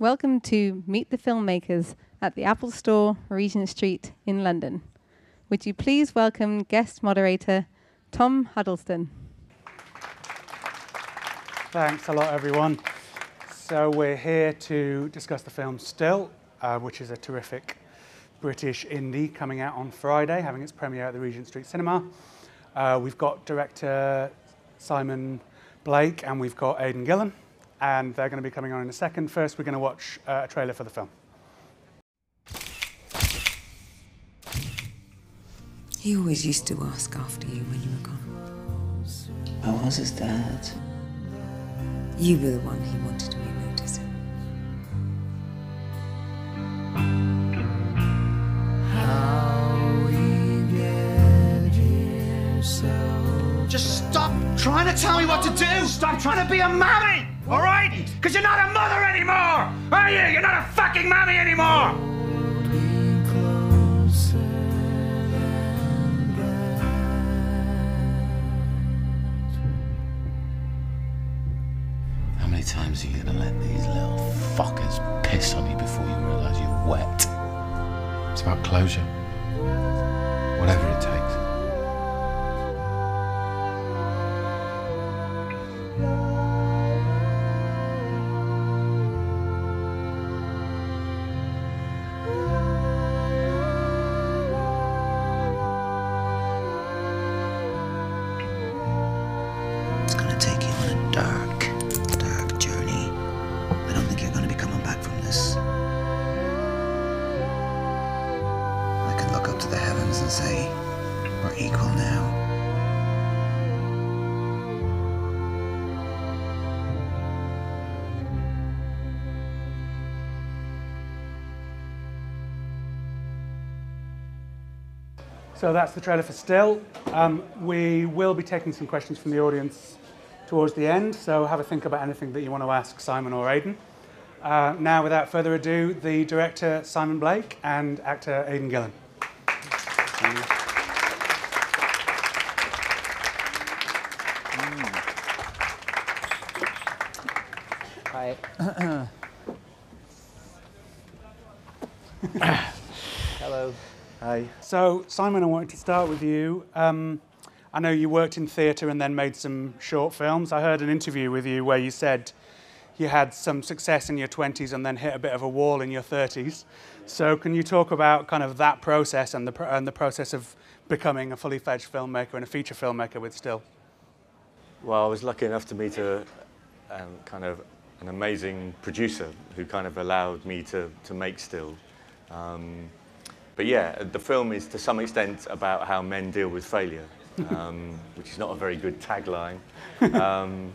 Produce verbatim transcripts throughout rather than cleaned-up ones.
Welcome to Meet the Filmmakers at the Apple Store, Regent Street in London. Would you please welcome guest moderator Tom Huddleston. Thanks a lot, everyone. So we're here to discuss the film Still, uh, which is a terrific British indie coming out on Friday, having its premiere at the Regent Street Cinema. Uh, we've got director Simon Blake and we've got Aidan Gillen. And they're going to be coming on in a second. First, we're going to watch uh, a trailer for the film. He always used to ask after you when you were gone. I was his dad. You were the one he wanted to be noticing. How we get here so just stop trying to tell me what to do! Stop trying to be a mammy! All right? Because you're not a mother anymore, are you? You're not a fucking mommy anymore! How many times are you gonna let these little fuckers piss on you before you realise you're wet? It's about closure. Whatever it takes. So that's the trailer for Still. Um, we will be taking some questions from the audience towards the end, so have a think about anything that you want to ask Simon or Aidan. Uh, now, without further ado, the director, Simon Blake, and actor, Aidan Gillen. Mm. Hi. Hello. Hi. So, Simon, I wanted to start with you. Um, I know you worked in theatre and then made some short films. I heard an interview with you where you said you had some success in your twenties and then hit a bit of a wall in your thirties. So can you talk about kind of that process and the, pro and the process of becoming a fully-fledged filmmaker and a feature filmmaker with Still? Well, I was lucky enough to meet a um, kind of an amazing producer who kind of allowed me to, to make Still. Um, But yeah, the film is to some extent about how men deal with failure, um, which is not a very good tagline. Um,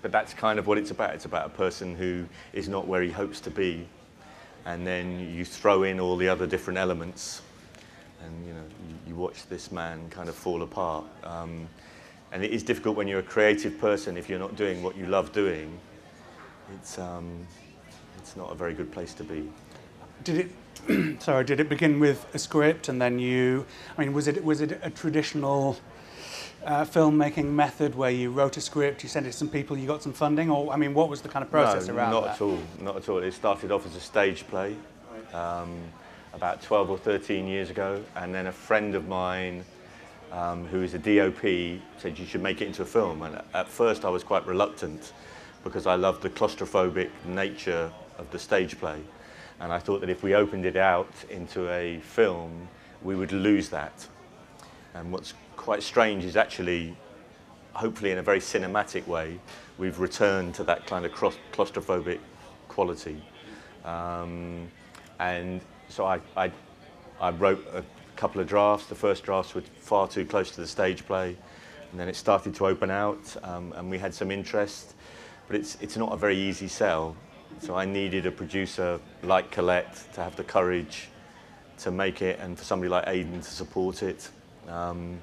but that's kind of what it's about. It's about a person who is not where he hopes to be. And then you throw in all the other different elements. And you know, you watch this man kind of fall apart. Um, and it is difficult when you're a creative person if you're not doing what you love doing. It's, um, it's not a very good place to be. Did it? Sorry, did it begin with a script and then you, I mean, was it, was it a traditional uh, filmmaking method where you wrote a script, you sent it to some people, you got some funding? Or, I mean, what was the kind of process no, around that? No, not at all, not at all. It started off as a stage play um, about twelve or thirteen years ago. And then a friend of mine um, who is a D O P said you should make it into a film. And at first I was quite reluctant because I loved the claustrophobic nature of the stage play. And I thought that if we opened it out into a film, we would lose that. And what's quite strange is actually, hopefully in a very cinematic way, we've returned to that kind of claustrophobic quality. Um, and so I, I, I wrote a couple of drafts. The first drafts were far too close to the stage play. And then it started to open out, um, and we had some interest. But it's, it's not a very easy sell. So I needed a producer like Colette to have the courage to make it, and for somebody like Aidan to support it. Um,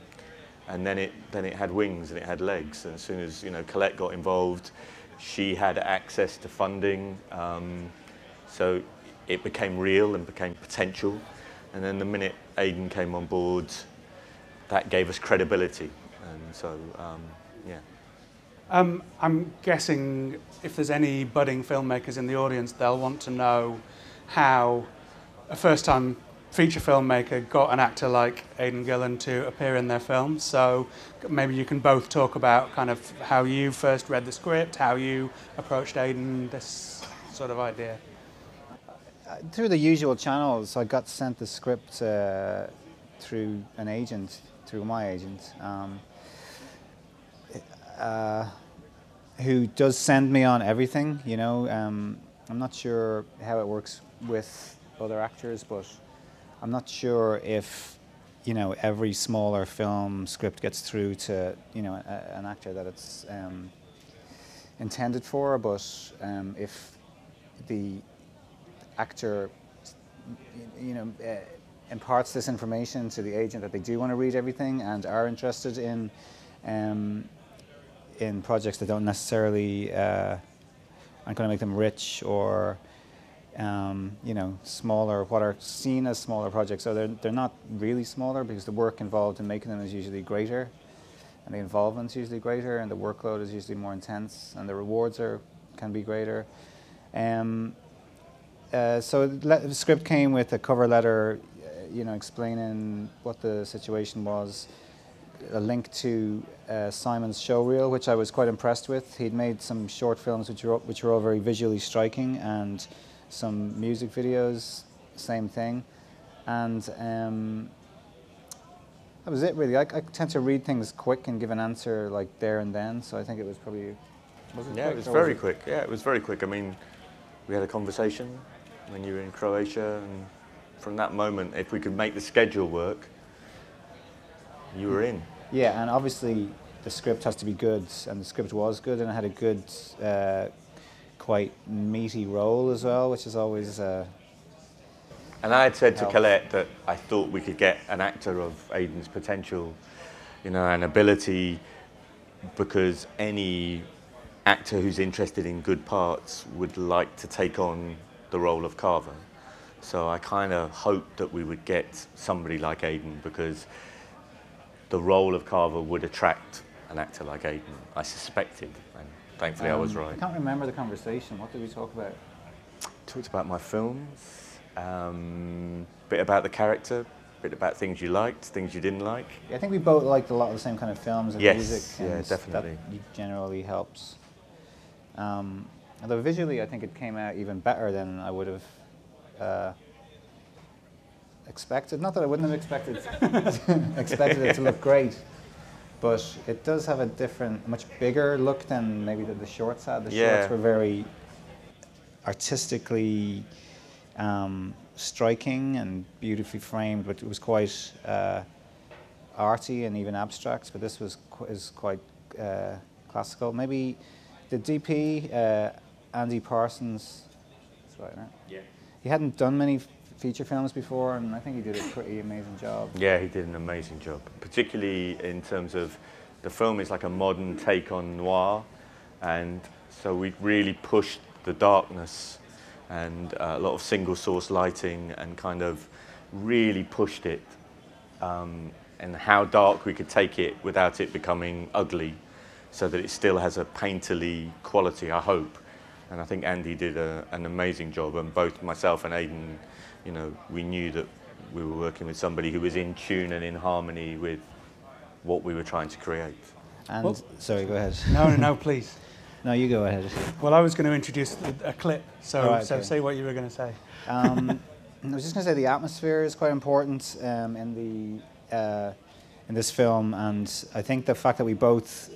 and then it then it had wings and it had legs. And as soon as you know Colette got involved, she had access to funding, um, so it became real and became potential. And then the minute Aidan came on board, that gave us credibility. And so um, yeah. Um, I'm guessing if there's any budding filmmakers in the audience, they'll want to know how a first-time feature filmmaker got an actor like Aidan Gillen to appear in their film. So maybe you can both talk about kind of how you first read the script, how you approached Aidan, this sort of idea. Through the usual channels, I got sent the script uh, through an agent, through my agent. Um, Uh, who does send me on everything, you know. Um, I'm not sure how it works with other actors, but I'm not sure if, you know, every smaller film script gets through to, you know, a, an actor that it's um, intended for, but um, if the actor, you know, uh, imparts this information to the agent that they do want to read everything and are interested in um, in projects that don't necessarily uh, aren't going to make them rich, or um, you know, smaller, what are seen as smaller projects. So they're, they're not really smaller, because the work involved in making them is usually greater, and the involvement's usually greater, and the workload is usually more intense, and the rewards are can be greater. Um, uh, so the script came with a cover letter, you know, explaining what the situation was, a link to uh, Simon's showreel, which I was quite impressed with. He'd made some short films which were, which were all very visually striking, and some music videos, same thing. And um, that was it, really. I, I tend to read things quick and give an answer like there and then, so I think it was probably... Was it yeah, it was very was it? quick. Yeah, it was very quick. I mean, we had a conversation when you were in Croatia, and from that moment, if we could make the schedule work, you were in. Yeah, and obviously the script has to be good, and the script was good, and it had a good, uh, quite meaty role as well, which is always... Uh, and I had said help. to Colette that I thought we could get an actor of Aidan's potential, you know, and ability, because any actor who's interested in good parts would like to take on the role of Carver. So I kind of hoped that we would get somebody like Aidan, because the role of Carver would attract an actor like Aidan. I suspected, and thankfully um, I was right. I can't remember the conversation. What did we talk about? Talked about my films, um, bit about the character, bit about things you liked, things you didn't like. Yeah, I think we both liked a lot of the same kind of films and yes, music. And yeah, definitely. That generally helps. Um, although visually, I think it came out even better than I would have uh, expected. Not that I wouldn't have expected expected it to look great, but it does have a different, much bigger look than maybe that the shorts had. The yeah. shorts were very artistically um, striking and beautifully framed, but it was quite uh, arty and even abstract. But this was qu is quite uh, classical. Maybe the D P uh, Andy Parsons. That's right, right? Yeah. He hadn't done many feature films before, and I think he did a pretty amazing job. Yeah, he did an amazing job, particularly in terms of the film is like a modern take on noir, and so we really pushed the darkness and uh, a lot of single source lighting, and kind of really pushed it um, and how dark we could take it without it becoming ugly, so that it still has a painterly quality, I hope. And I think Andy did a, an amazing job, and both myself and Aidan, you know, we knew that we were working with somebody who was in tune and in harmony with what we were trying to create. And well, sorry, go ahead. No, no, no, please. No, you go ahead. Well, I was going to introduce a, a clip, so, right, so okay. say what you were going to say. Um, I was just going to say the atmosphere is quite important um, in the uh, in this film, and I think the fact that we both,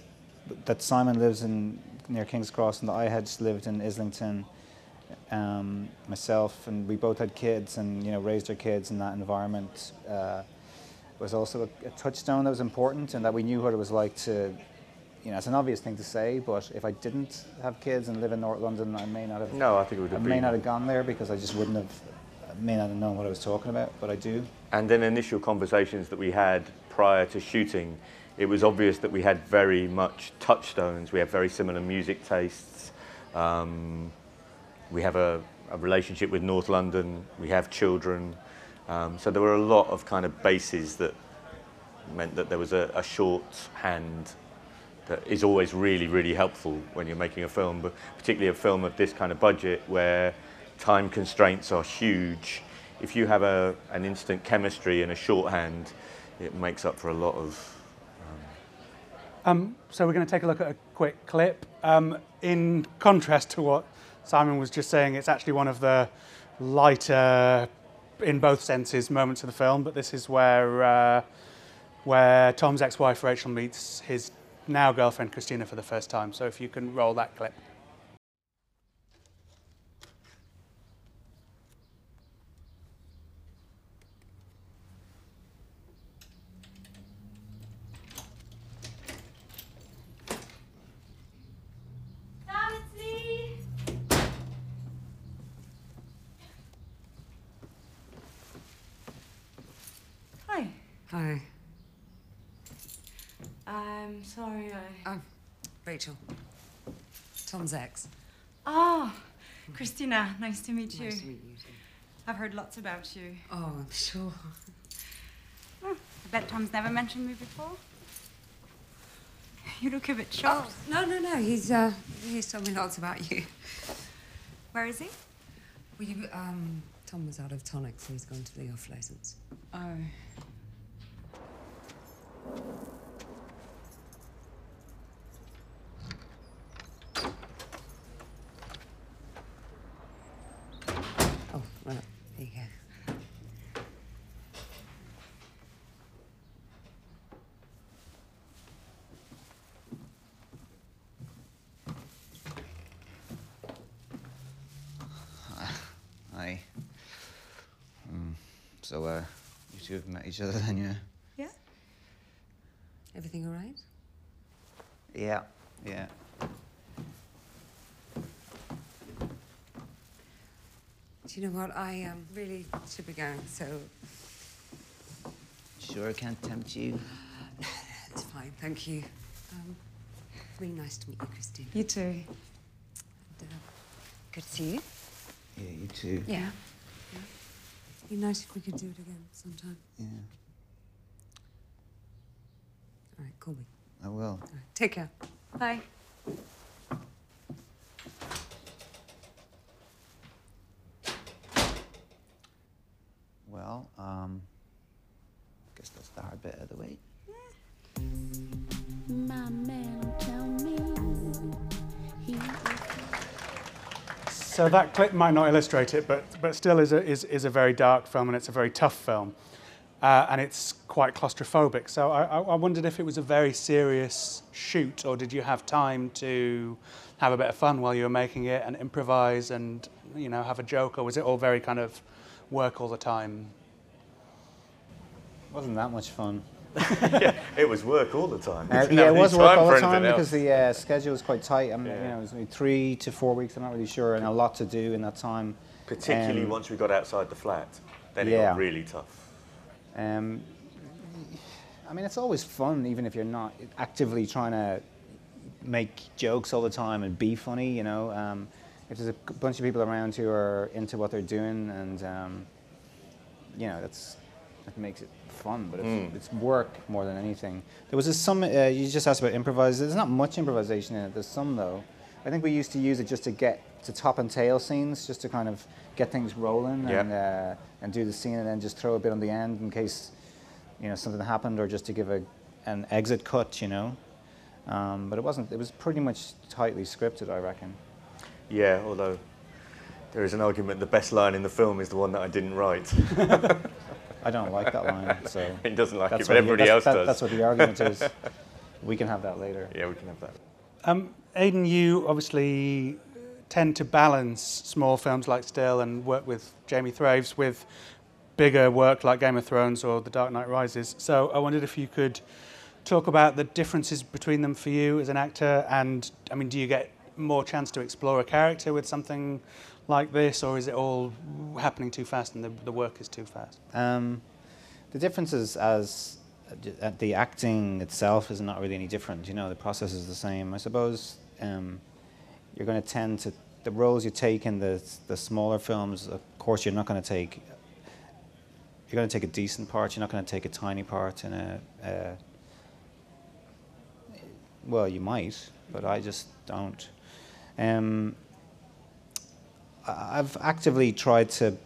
that Simon lives in near King's Cross, and that I had lived in Islington. Um, myself, and we both had kids, and you know, raised our kids in that environment. Uh, was also a, a touchstone that was important, and that we knew what it was like to, you know, it's an obvious thing to say, but if I didn't have kids and live in North London, I may not have. No, I think it would have I may been. not have gone there, because I just wouldn't have, I may not have known what I was talking about, but I do. And in initial conversations that we had prior to shooting, it was obvious that we had very much touchstones. We had very similar music tastes. Um, We have a, a relationship with North London, we have children. Um, so there were a lot of kind of bases that meant that there was a, a shorthand that is always really, really helpful when you're making a film, but particularly a film of this kind of budget where time constraints are huge. If you have a, an instant chemistry and a shorthand, it makes up for a lot of... Um... Um, so we're going to take a look at a quick clip. Um, in contrast to what Simon was just saying, it's actually one of the lighter, in both senses, moments of the film, but this is where, uh, where Tom's ex-wife Rachel meets his now girlfriend Christina for the first time. So if you can roll that clip. Hi. I'm sorry, I... Oh, Rachel. Tom's ex. Oh, Christina, nice to meet you. Nice to meet you, too. I've heard lots about you. Oh, I'm sure. Oh, I bet Tom's never mentioned me before. You look a bit shocked. Oh, no, no, no, he's, uh, he's told me lots about you. Where is he? Well, you, um, Tom was out of tonic, so he's gone to the off-licence. Oh. Oh, well, there you go. Hi. Um, so, uh, you two have met each other then, yeah? Everything all right? Yeah, yeah. Do you know what? I um, really should be going, so... Sure I can't tempt you? No, it's fine, thank you. Um, really nice to meet you, Christine. You too. And, uh, good to see you. Yeah, you too. Yeah. Yeah. It'd be nice if we could do it again sometime. Yeah. All right, call me. I will. All right, take care. Bye. Well, um, guess that's the hard bit of the wait. Yeah. My man told me he... So that clip might not illustrate it, but but still is a is is a very dark film, and it's a very tough film. Uh, and it's quite claustrophobic. So I, I wondered if it was a very serious shoot, or did you have time to have a bit of fun while you were making it and improvise and, you know, have a joke, or was it all very kind of work all the time? Wasn't that much fun. Yeah, it was work all the time. Uh, yeah, it was work all the time because the uh, schedule was quite tight. I mean, yeah. You know, it was maybe three to four weeks, I'm not really sure, and a lot to do in that time. Particularly um, once we got outside the flat, then it yeah. got really tough. Um, I mean, it's always fun, even if you're not actively trying to make jokes all the time and be funny, you know. Um, if there's a bunch of people around who are into what they're doing, and, um, you know, that's, that makes it fun, but it's, mm. it's work more than anything. There was a, some, uh, you just asked about improvise. There's not much improvisation in it. There's some, though. I think we used to use it just to get to top and tail scenes, just to kind of get things rolling yep. and uh, and do the scene, and then just throw a bit on the end in case, you know, something happened, or just to give a an exit cut, you know. Um, but it wasn't. It was pretty much tightly scripted, I reckon. Yeah, although there is an argument the best line in the film is the one that I didn't write. I don't like that line, so he doesn't like it, but everybody he, else that, does. That's what the argument is. We can have that later. Yeah, we can have that. Um, Aidan, you obviously tend to balance small films like Still and work with Jamie Thraves with bigger work like Game of Thrones or The Dark Knight Rises. So I wondered if you could talk about the differences between them for you as an actor, and, I mean, do you get more chance to explore a character with something like this, or is it all happening too fast and the, the work is too fast? Um, the differences as... the acting itself is not really any different, you know, the process is the same. I suppose um, you're going to tend to, the roles you take in the, the smaller films, of course you're not going to take, you're going to take a decent part, you're not going to take a tiny part in a, a Well, you might, but I just don't. Um, I've actively tried to,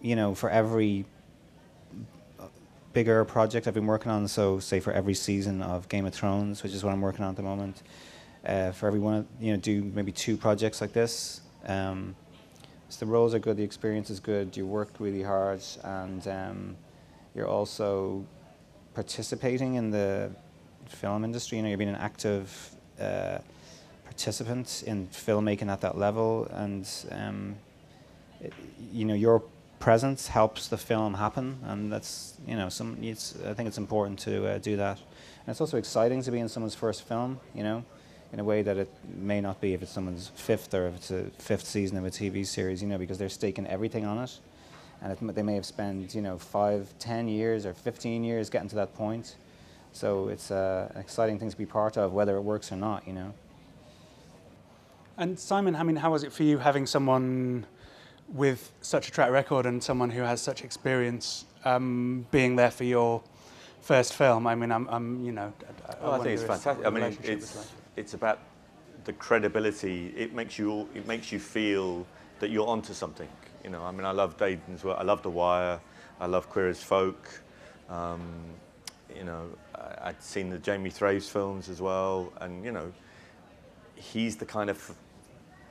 you know, for every bigger project I've been working on, so say for every season of Game of Thrones, which is what I'm working on at the moment, uh, for every one, you know, do maybe two projects like this. Um, so the roles are good, the experience is good, you work really hard, and um, you're also participating in the film industry. You know, you're being an active uh, participant in filmmaking at that level, and um, it, you know, your presence helps the film happen, and that's, you know, some. It's, I think it's important to uh, do that, and it's also exciting to be in someone's first film. You know, in a way that it may not be if it's someone's fifth or if it's a fifth season of a T V series. You know, because they're staking everything on it, and it, they may have spent, you know, five, ten years or fifteen years getting to that point. So it's uh, an exciting thing to be part of, whether it works or not, you know. And Simon, I mean, how was it for you having someone with such a track record and someone who has such experience um, being there for your first film? I mean, I'm, I'm you know... I, I, well, I think it's fantastic. I mean, it's, like. it's about the credibility. It makes you, it makes you feel that you're onto something, you know. I mean, I love Aidan's work. I love The Wire. I love Queer as Folk. Um, you know, I'd seen the Jamie Thraves films as well, and, you know, he's the kind of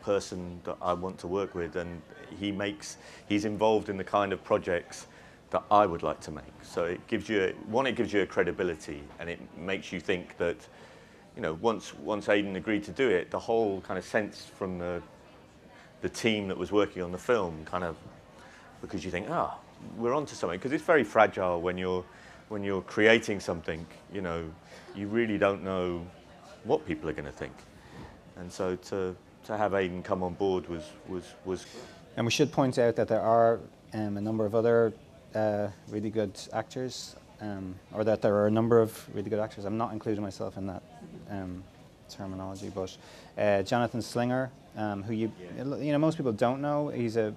person that I want to work with, and he makes, he's involved in the kind of projects that I would like to make. So it gives you, one, it gives you a credibility, and it makes you think that, you know, once once Aidan agreed to do it, the whole kind of sense from the, the team that was working on the film kind of, because you think, ah, we're onto something, because it's very fragile when you're, when you're creating something, you know, you really don't know what people are going to think. And so to, to have Aidan come on board was, was, was... And we should point out that there are um, a number of other uh, really good actors, um, or that there are a number of really good actors. I'm not including myself in that um, terminology, but uh, Jonathan Slinger, um, who you, yeah. you know, most people don't know. He's a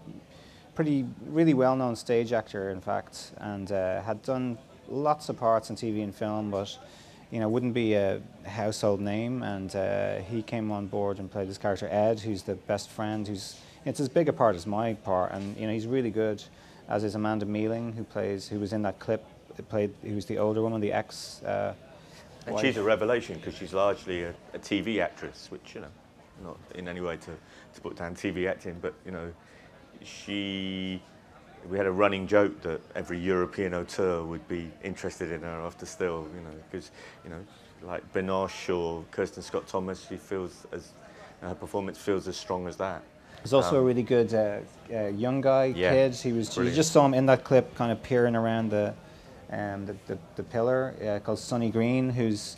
pretty, really well-known stage actor, in fact, and uh, had done lots of parts in T V and film, but, you know, wouldn't be a household name, and uh, he came on board and played this character Ed, who's the best friend, who's, it's as big a part as my part, and, you know, he's really good, as is Amanda Mealing, who plays, who was in that clip, played, who was the older woman, the ex uh, And wife. She's a revelation, because she's largely a, a T V actress, which, you know, not in any way to, to put down T V acting, but, you know, she... We had a running joke that every European auteur would be interested in her after Still, you know, because, you know, like Binoche or Kirsten Scott Thomas, she feels as, her performance feels as strong as that. There's also um, a really good uh, uh, young guy, yeah, kid. He was, you just saw him in that clip kind of peering around the, um, the, the, the pillar, uh, called Sonny Green, who's,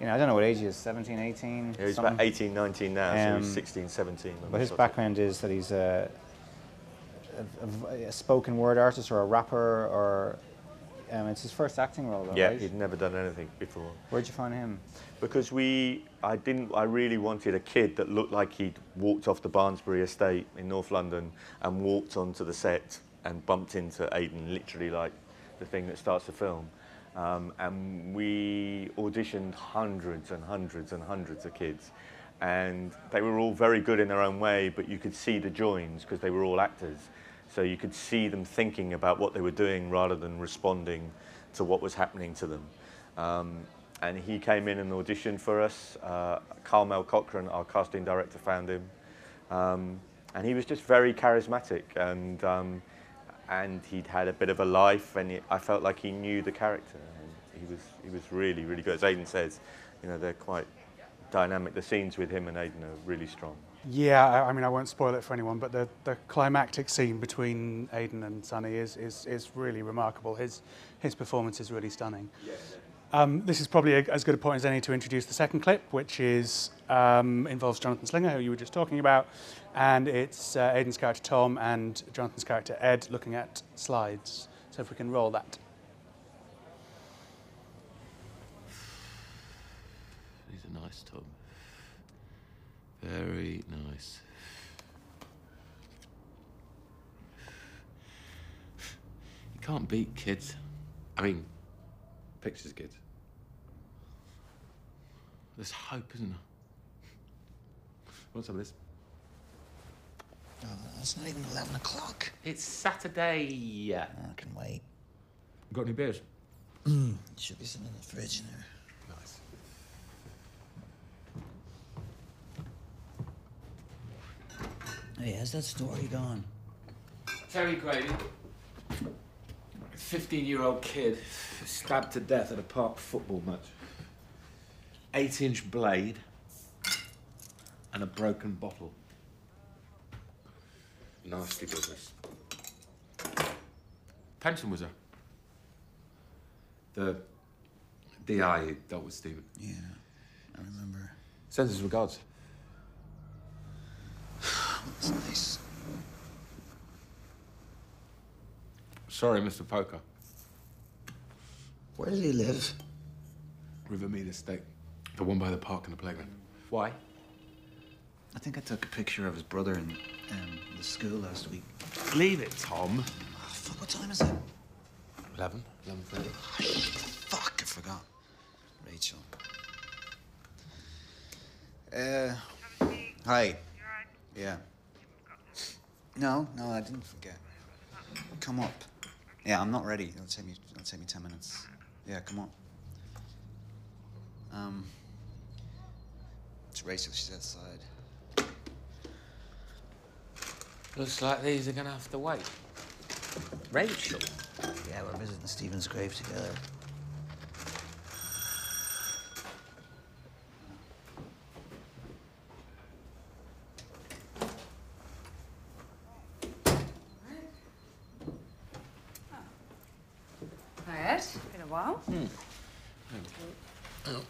you know, I don't know what age he is, seventeen, eighteen? Yeah, he's something. About eighteen, nineteen now, um, so he's sixteen, seventeen. But his background is that he's a... Uh, A, a, a spoken word artist or a rapper, or um, it's his first acting role though, yeah, right? He'd never done anything before. Where'd you find him? Because we, I didn't, I really wanted a kid that looked like he'd walked off the Barnsbury Estate in North London and walked onto the set and bumped into Aidan, literally like the thing that starts the film. Um, and we auditioned hundreds and hundreds and hundreds of kids. And they were all very good in their own way, but you could see the joins because they were all actors. So you could see them thinking about what they were doing rather than responding to what was happening to them. Um, and he came in and auditioned for us. Uh, Carmel Cochrane, our casting director, found him. Um, and he was just very charismatic. And, um, and he'd had a bit of a life, and he, I felt like he knew the character. And he was, he was really, really good. As Aidan says, you know, they're quite dynamic. The scenes with him and Aidan are really strong. Yeah, I mean, I won't spoil it for anyone, but the, the climactic scene between Aidan and Sonny is, is, is really remarkable. His, his performance is really stunning. Yes. Um, this is probably a, as good a point as any to introduce the second clip, which is um, involves Jonathan Slinger, who you were just talking about, and it's uh, Aidan's character Tom and Jonathan's character Ed looking at slides. So if we can roll that. These are nice, Tom. Very nice. You can't beat kids. I mean, pictures of kids. There's hope, isn't there? Want some of this? Oh, it's not even eleven o'clock. It's Saturday. I can wait. Got any beers? Should be some in the fridge in there. Nice. Hey, how's that story gone? Terry Gray, fifteen-year-old kid, stabbed to death at a park football match. Eight-inch blade and a broken bottle. Nasty business. Pension was her. The D I who dealt with Stephen. Yeah, I remember. Sends his regards. That's nice. Sorry, Mister Poker. Where does he live? Rivermead Estate. The one by the park and the playground. Why? I think I took a picture of his brother in um, the school last week. Leave it, Tom. Oh, fuck, what time is it? eleven. eleven thirty. Oh, fuck, I forgot. Rachel. Uh, hi. You all right? Yeah. No, no, I didn't forget. Come up. Yeah, I'm not ready. It'll take me, it'll take me ten minutes. Yeah, come on. Um, it's Rachel, she's outside. Looks like these are gonna have to wait. Rachel? Yeah, we're visiting Stephen's grave together. Hi, Ed. Been a while. Hmm. Oh.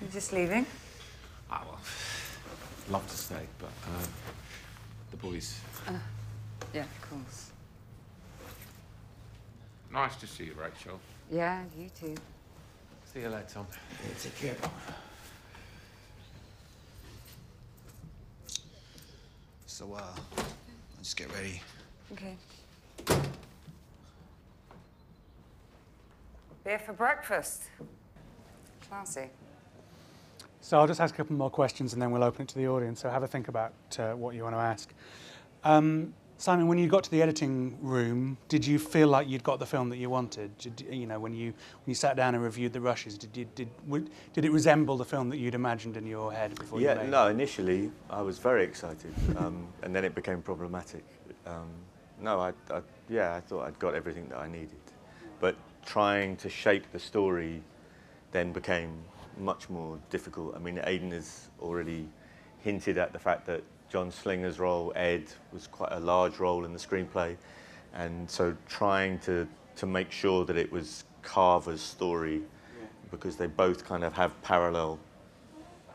You're just leaving? Ah, well. Love to stay, but um, the boys. Uh, yeah, of course. Nice to see you, Rachel. Yeah, you too. See you later, Tom. Yeah, take care. So, uh, let's get ready. Okay. Beer for breakfast. Classy. So I'll just ask a couple more questions and then we'll open it to the audience. So have a think about uh, what you want to ask. Um, Simon, when you got to the editing room, did you feel like you'd got the film that you wanted? Did, you know, when you when you sat down and reviewed the rushes, did you, did would, did it resemble the film that you'd imagined in your head before yeah, you made no, it? Yeah, no. Initially, I was very excited, um, and then it became problematic. Um, no, I, I yeah, I thought I'd got everything that I needed, but trying to shape the story then became much more difficult. I mean, Aidan has already hinted at the fact that John Slinger's role, Ed, was quite a large role in the screenplay, and so trying to, to make sure that it was Carver's story, yeah, because they both kind of have parallel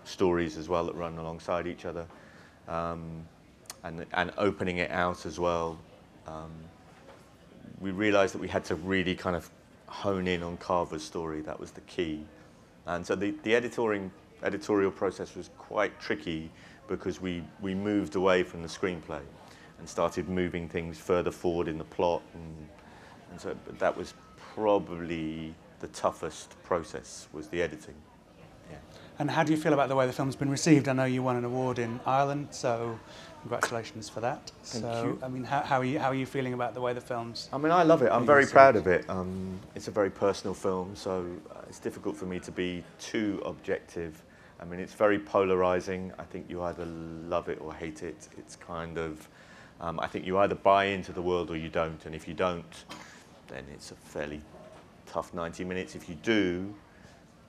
stories as well that run alongside each other, um, and, and opening it out as well. Um, we realised that we had to really kind of hone in on Carver's story. That was the key. And so the, the editoring, editorial process was quite tricky because we, we moved away from the screenplay and started moving things further forward in the plot. And, and so that was probably the toughest process, was the editing. Yeah. And how do you feel about the way the film's been received? I know you won an award in Ireland, so congratulations for that. Thank so, you. I mean, how, how, are you, how are you feeling about the way the film's... I mean, I love it. I'm very proud of it. Um, it's a very personal film, so it's difficult for me to be too objective. I mean, it's very polarising. I think you either love it or hate it. It's kind of... Um, I think you either buy into the world or you don't, and if you don't, then it's a fairly tough ninety minutes. If you do,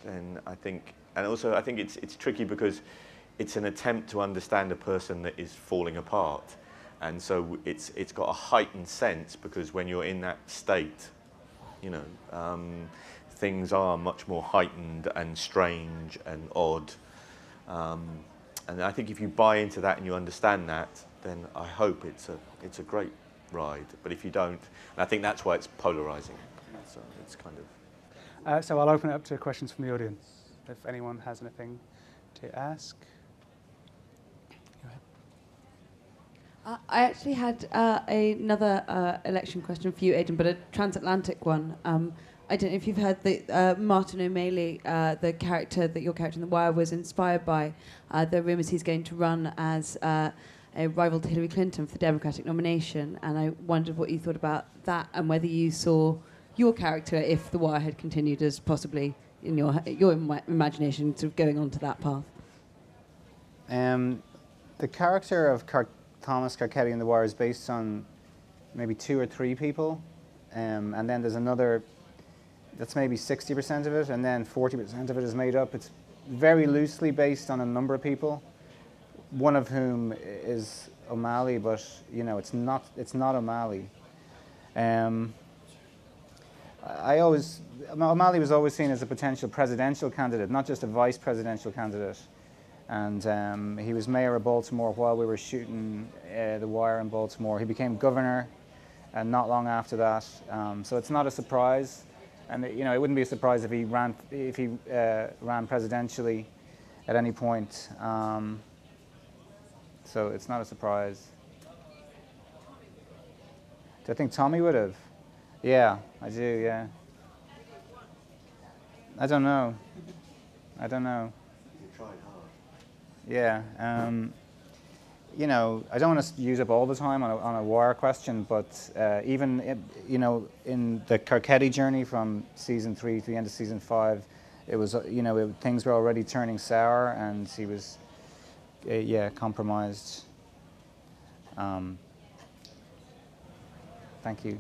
then I think... And also, I think it's, it's tricky because it's an attempt to understand a person that is falling apart. And so it's, it's got a heightened sense because when you're in that state, you know, um, things are much more heightened and strange and odd. Um, and I think if you buy into that and you understand that, then I hope it's a, it's a great ride. But if you don't, and I think that's why it's polarising. So it's kind of... Uh, so I'll open it up to questions from the audience, if anyone has anything to ask. Uh, I actually had uh, another uh, election question for you, Aidan, but a transatlantic one. Um, I don't know if you've heard that uh, Martin O'Malley, uh, the character that your character in The Wire was inspired by, uh, the rumours he's going to run as uh, a rival to Hillary Clinton for the Democratic nomination, and I wondered what you thought about that and whether you saw your character, if The Wire had continued, as possibly in your your Im- imagination sort of going onto that path. Um, the character of Car- Thomas Carcetti in The Wire is based on maybe two or three people, um, and then there's another, that's maybe sixty percent of it, and then forty percent of it is made up. It's very loosely based on a number of people, one of whom is O'Malley, but you know, it's not it's not O'Malley. Um, I always O'Malley was always seen as a potential presidential candidate, not just a vice presidential candidate. And um, he was mayor of Baltimore while we were shooting uh, The Wire in Baltimore. He became governor, and not long after that. Um, so it's not a surprise, and you know, it wouldn't be a surprise if he ran if he uh, ran presidentially at any point. Um, so it's not a surprise. Do I think Tommy would have? Yeah, I do. Yeah. I don't know. I don't know. You're trying hard. Yeah, um, you know, I don't want to use up all the time on a, on a Wire question, but uh, even, it, you know, in the Carcetti journey from season three to the end of season five, it was, you know, it, things were already turning sour, and he was, uh, yeah, compromised. Um, thank you.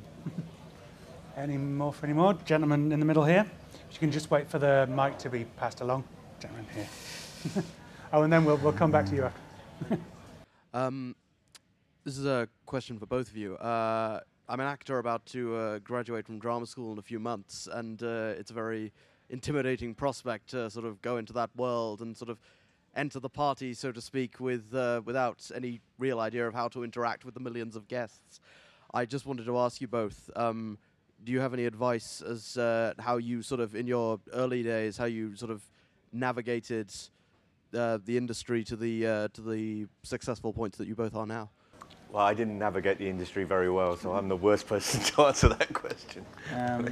Any more for any more? Gentleman in the middle here. You can just wait for the mic to be passed along. Gentleman here. Oh, and then we'll, we'll come back to you after. um, this is a question for both of you. Uh, I'm an actor about to uh, graduate from drama school in a few months, and uh, it's a very intimidating prospect to sort of go into that world and sort of enter the party, so to speak, with uh, without any real idea of how to interact with the millions of guests. I just wanted to ask you both, um, do you have any advice as uh, how you sort of, in your early days, how you sort of navigated Uh, the industry to the uh, to the successful points that you both are now? Well, I didn't navigate the industry very well, so I'm the worst person to answer that question. Um,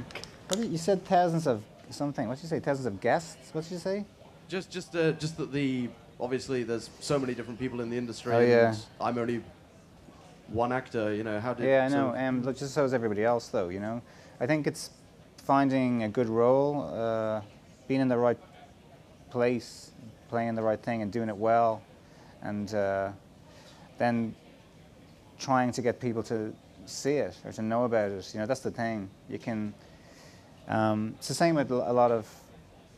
you said thousands of something. What did you say? Thousands of guests. What did you say? Just, just, uh, just that the obviously there's so many different people in the industry. Oh, yeah. And I'm only one actor. You know how did? Yeah, I know. Um, look, just so is everybody else, though. You know, I think it's finding a good role, uh, being in the right place, playing the right thing and doing it well, and uh, then trying to get people to see it or to know about it. You know, that's the thing. You can. Um, it's the same with a lot of.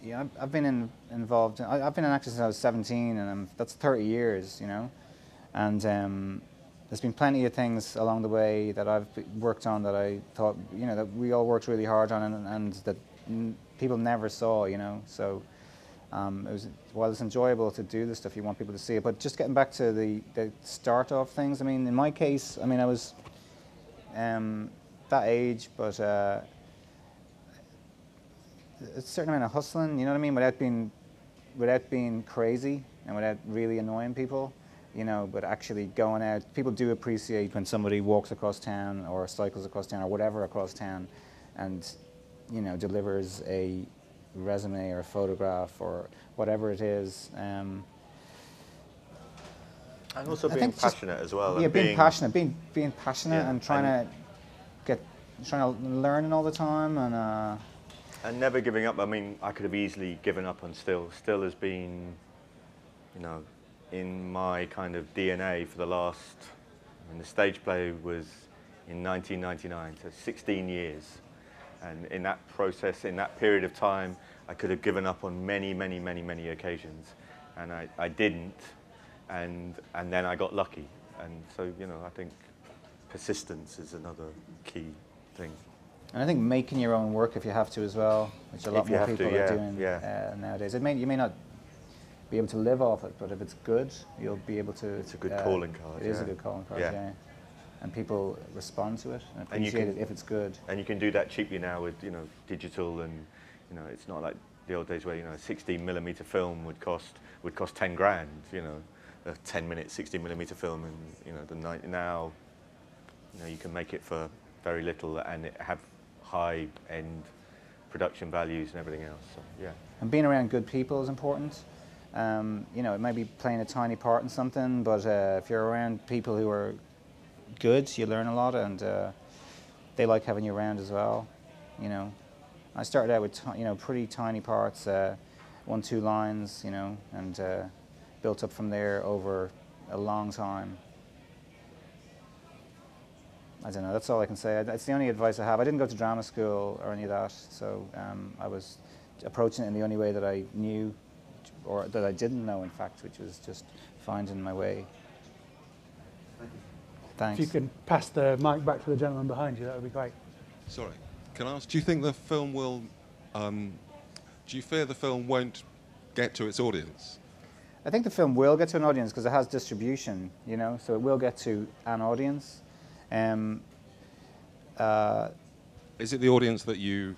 You know, I've, I've been in, involved. In, I, I've been an actor since I was seventeen, and I'm, that's thirty years. You know, and um, there's been plenty of things along the way that I've worked on that I thought, you know, that we all worked really hard on, and, and that n- people never saw. You know, so. Um, it was, while it's enjoyable to do the stuff, you want people to see it. But just getting back to the, the start of things, I mean, in my case, I mean, I was um, that age, but uh, a certain amount of hustling, you know what I mean, without being, without being crazy and without really annoying people, you know, but actually going out. People do appreciate when somebody walks across town or cycles across town or whatever across town and, you know, delivers a resume or a photograph or whatever it is. Um, and also being passionate as well. Yeah, being, being passionate, being being passionate yeah, and trying and to get, trying to learn all the time, and uh, and never giving up. I mean, I could have easily given up on Still. Still has been, you know, in my kind of D N A for the last. I mean, the stage play was in nineteen ninety-nine, so sixteen years. And in that process, in that period of time, I could have given up on many, many, many, many occasions. And I, I didn't. And and then I got lucky. And so, you know, I think persistence is another key thing. And I think making your own work if you have to as well, which a lot more people to, yeah, are doing yeah. uh, nowadays. It may, you may not be able to live off it, but if it's good, you'll be able to... It's a good uh, calling card. It yeah. is a good calling card, yeah. yeah. And people respond to it and appreciate and can, it if it's good. And you can do that cheaply now with, you know, digital, and you know, it's not like the old days where, you know, a sixteen millimeter film would cost would cost ten grand, you know, a ten minute sixteen millimeter film, and you know, the night now, you know, you can make it for very little and it have high end production values and everything else. So, yeah. And being around good people is important. Um, you know, it may be playing a tiny part in something, but uh, if you're around people who are good, you learn a lot, and uh, they like having you around as well. You know, I started out with t you know pretty tiny parts, uh, one two lines, you know, and uh, built up from there over a long time. I don't know. That's all I can say. It's the only advice I have. I didn't go to drama school or any of that, so um, I was approaching it in the only way that I knew. Or that I didn't know, in fact, which was just finding my way. Thank you. Thanks. If you can pass the mic back to the gentleman behind you, that would be great. Sorry, can I ask, do you think the film will, um, do you fear the film won't get to its audience? I think the film will get to an audience because it has distribution, you know, so it will get to an audience. Um, uh, Is it the audience that you...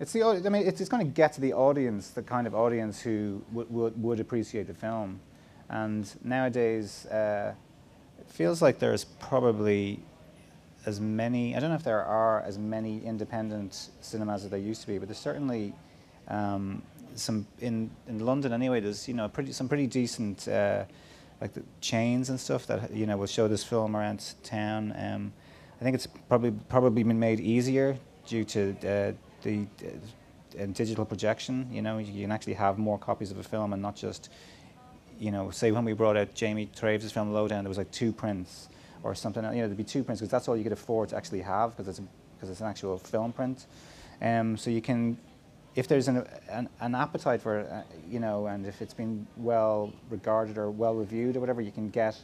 It's the, I mean, it's, it's going to get to the audience, the kind of audience who would, would, would appreciate the film. And nowadays, uh, it feels like there's probably as many, I don't know if there are as many independent cinemas as there used to be, but there's certainly um, some, in, in London anyway, there's, you know, pretty, some pretty decent, uh, like the chains and stuff that, you know, will show this film around town. Um, I think it's probably, probably been made easier due to... Uh, The uh, digital projection, you know, you can actually have more copies of a film and not just, you know, say when we brought out Jamie Traves's film Lowdown, there was like two prints or something, you know, there'd be two prints because that's all you could afford to actually have because it's because it's an actual film print. Um, so you can, if there's an an, an appetite for, uh, you know, and if it's been well regarded or well reviewed or whatever, you can get,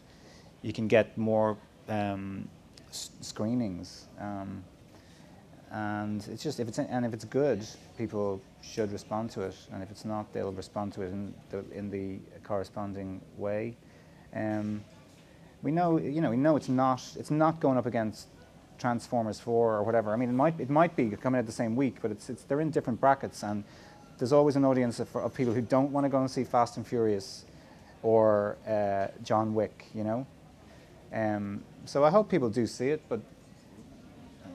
you can get more um, s screenings. Um, And it's just if it's and if it's good, people should respond to it. And if it's not, they'll respond to it in the in the corresponding way. Um, we know, you know, we know it's not it's not going up against Transformers four or whatever. I mean, it might it might be coming out the same week, but it's it's they're in different brackets, and there's always an audience of, of people who don't want to go and see Fast and Furious or uh, John Wick, you know. Um, so I hope people do see it, but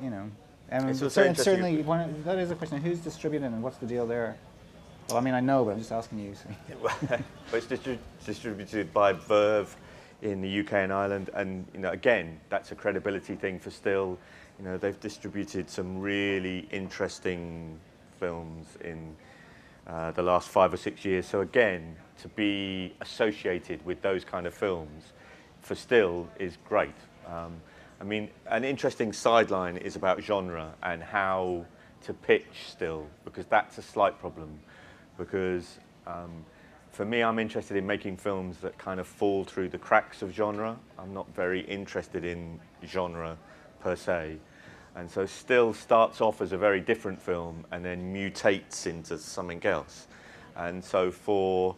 you know. Um, it's certain, certainly, one, that is a question. Who's distributing and what's the deal there? Well, I mean, I know, but I'm just asking you. So. Well, it's distri distributed by Verve in the U K and Ireland, and you know, again, that's a credibility thing for Still. You know, they've distributed some really interesting films in uh, the last five or six years. So again, to be associated with those kind of films for Still is great. Um, I mean, an interesting sideline is about genre and how to pitch Still, because that's a slight problem. Because um, for me, I'm interested in making films that kind of fall through the cracks of genre. I'm not very interested in genre per se. And so Still starts off as a very different film and then mutates into something else. And so for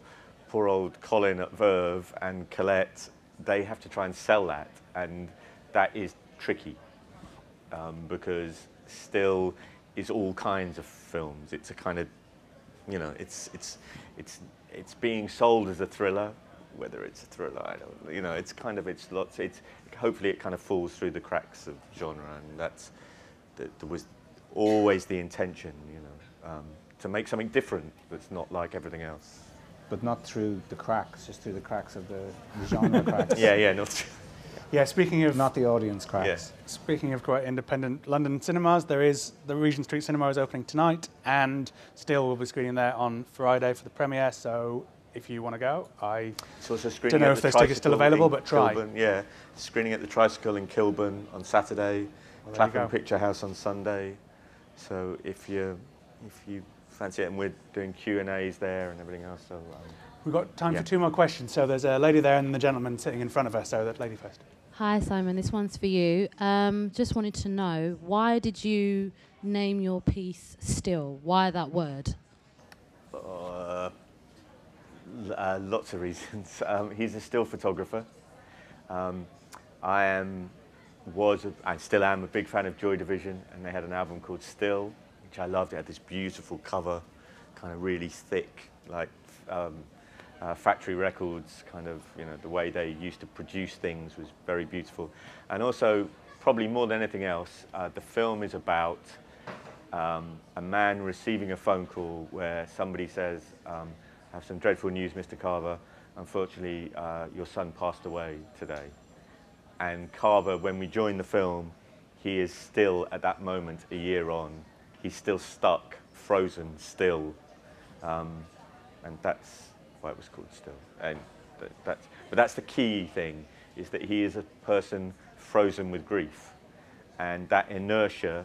poor old Colin at Verve and Colette, they have to try and sell that. And that is tricky um, because Still is all kinds of films. It's a kind of, you know, it's it's it's it's being sold as a thriller, whether it's a thriller, I don't, you know, it's kind of it's lots. It's hopefully it kind of falls through the cracks of genre, and that's that was always the intention, you know, um, to make something different that's not like everything else. But not through the cracks, just through the cracks of the genre cracks. Yeah, yeah, not. Yeah, speaking of... Not the audience cracks. Yes. Speaking of quite independent London cinemas, there is... The Regent Street Cinema is opening tonight, and Still will be screening there on Friday for the premiere, so if you want to go, I so don't know if those tickets are still available, but try. Kilburn, yeah, screening at the Tricycle in Kilburn on Saturday, well, Clapham Picture House on Sunday. So if you, if you fancy it, and we're doing Q and A's there and everything else, so... Um, we've got time yeah. for two more questions, so there's a lady there and the gentleman sitting in front of her, so that lady first. Hi Simon, this one's for you. Um, just wanted to know, why did you name your piece Still? Why that word? Uh, uh, lots of reasons. Um, he's a still photographer. Um, I am, was, a, I still am a big fan of Joy Division, and they had an album called Still, which I loved. It had this beautiful cover, kind of really thick, like um, Uh, factory records, kind of, you know, the way they used to produce things was very beautiful. And also, probably more than anything else, uh, the film is about um, a man receiving a phone call where somebody says, um, I have some dreadful news, Mister Carver. Unfortunately, uh, your son passed away today. And Carver, when we join the film, he is still, at that moment, a year on. He's still stuck, frozen, still. Um, and that's why it was called Still. And th that's, but that's the key thing, is that he is a person frozen with grief. And that inertia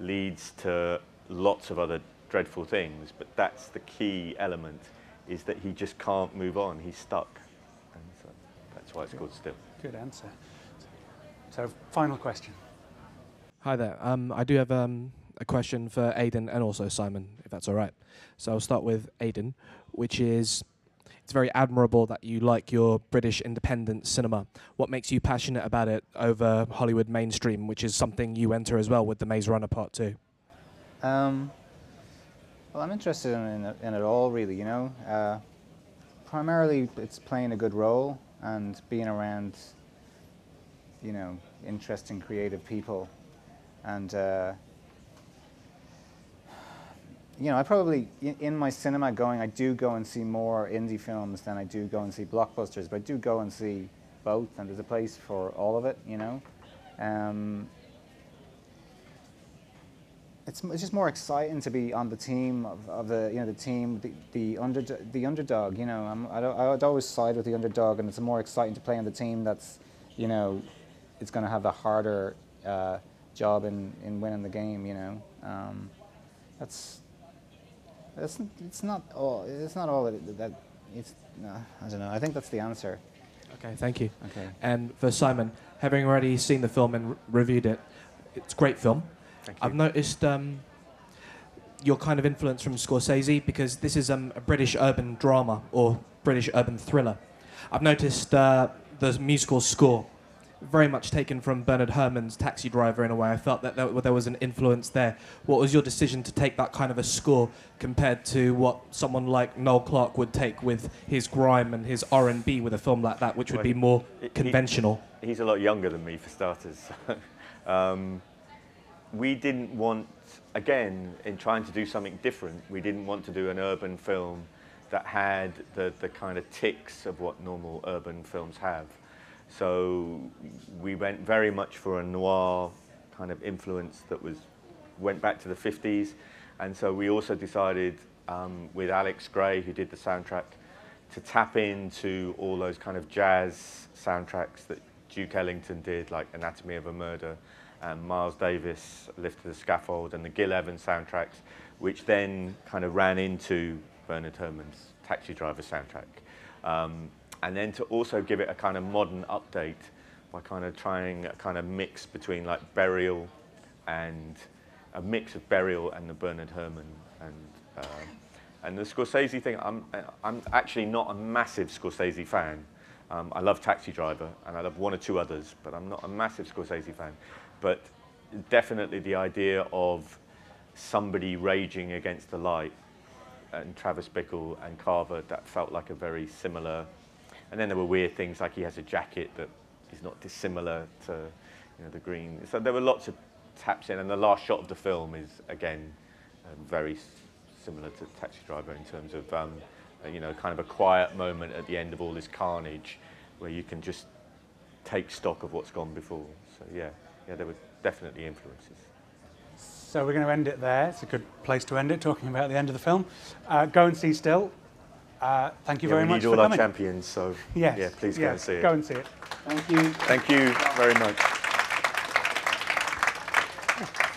leads to lots of other dreadful things, but that's the key element, is that he just can't move on, he's stuck. And so that's why it's called Still. Good answer. So, final question. Hi there. Um, I do have um, a question for Aidan and also Simon, if that's all right. So I'll start with Aidan, which is, it's very admirable that you like your British independent cinema. What makes you passionate about it over Hollywood mainstream, which is something you enter as well with The Maze Runner Part Two? Um, well, I'm interested in, in it all, really, you know. Uh, primarily, it's playing a good role and being around, you know, interesting, creative people. And, uh, you know, I probably, in my cinema going, I do go and see more indie films than I do go and see blockbusters, but I do go and see both, and there's a place for all of it, you know. Um, it's, it's just more exciting to be on the team of, of the, you know, the team, the, the, under, the underdog, you know. I'm, I don't, I'd always side with the underdog, and it's more exciting to play on the team that's, you know, it's going to have the harder uh, job in, in winning the game, you know. Um, that's... It's, it's not all. It's not all that. that it's. No, I don't know. I think that's the answer. Okay. Thank you. Okay. And for Simon, having already seen the film and re reviewed it, it's a great film. Thank you. I've noticed um, your kind of influence from Scorsese, because this is um, a British urban drama or British urban thriller. I've noticed uh, the musical score, very much taken from Bernard Herrmann's Taxi Driver in a way. I felt that there was an influence there. What was your decision to take that kind of a score compared to what someone like Noel Clarke would take with his grime and his R and B with a film like that, which would well, be more it, conventional? He, he's a lot younger than me, for starters. um, we didn't want, again, in trying to do something different, we didn't want to do an urban film that had the, the kind of ticks of what normal urban films have. So we went very much for a noir kind of influence that was went back to the fifties. And so we also decided um, with Alex Gray, who did the soundtrack, to tap into all those kind of jazz soundtracks that Duke Ellington did, like Anatomy of a Murder, and Miles Davis, Lift to the Scaffold, and the Gil Evans soundtracks, which then kind of ran into Bernard Herrmann's Taxi Driver soundtrack. Um, and then to also give it a kind of modern update by kind of trying a kind of mix between like Burial and a mix of Burial and the Bernard Herrmann and uh, and the Scorsese thing. I'm I'm actually not a massive Scorsese fan. Um, I love Taxi Driver and I love one or two others, but I'm not a massive Scorsese fan. But definitely the idea of somebody raging against the light, and Travis Bickle and Carver, that felt like a very similar. And then there were weird things, like he has a jacket that is not dissimilar to, you know, the green. So there were lots of taps in, and the last shot of the film is, again, um, very similar to Taxi Driver in terms of, um, you know, kind of a quiet moment at the end of all this carnage where you can just take stock of what's gone before. So yeah, yeah, there were definitely influences. So we're going to end it there. It's a good place to end it, talking about the end of the film. Uh, go and see Still. Uh, thank you yeah, very much for coming. We need all our champions, so yes. yeah, please go yes. and see it. Go and see it. Thank you. Thank you very much.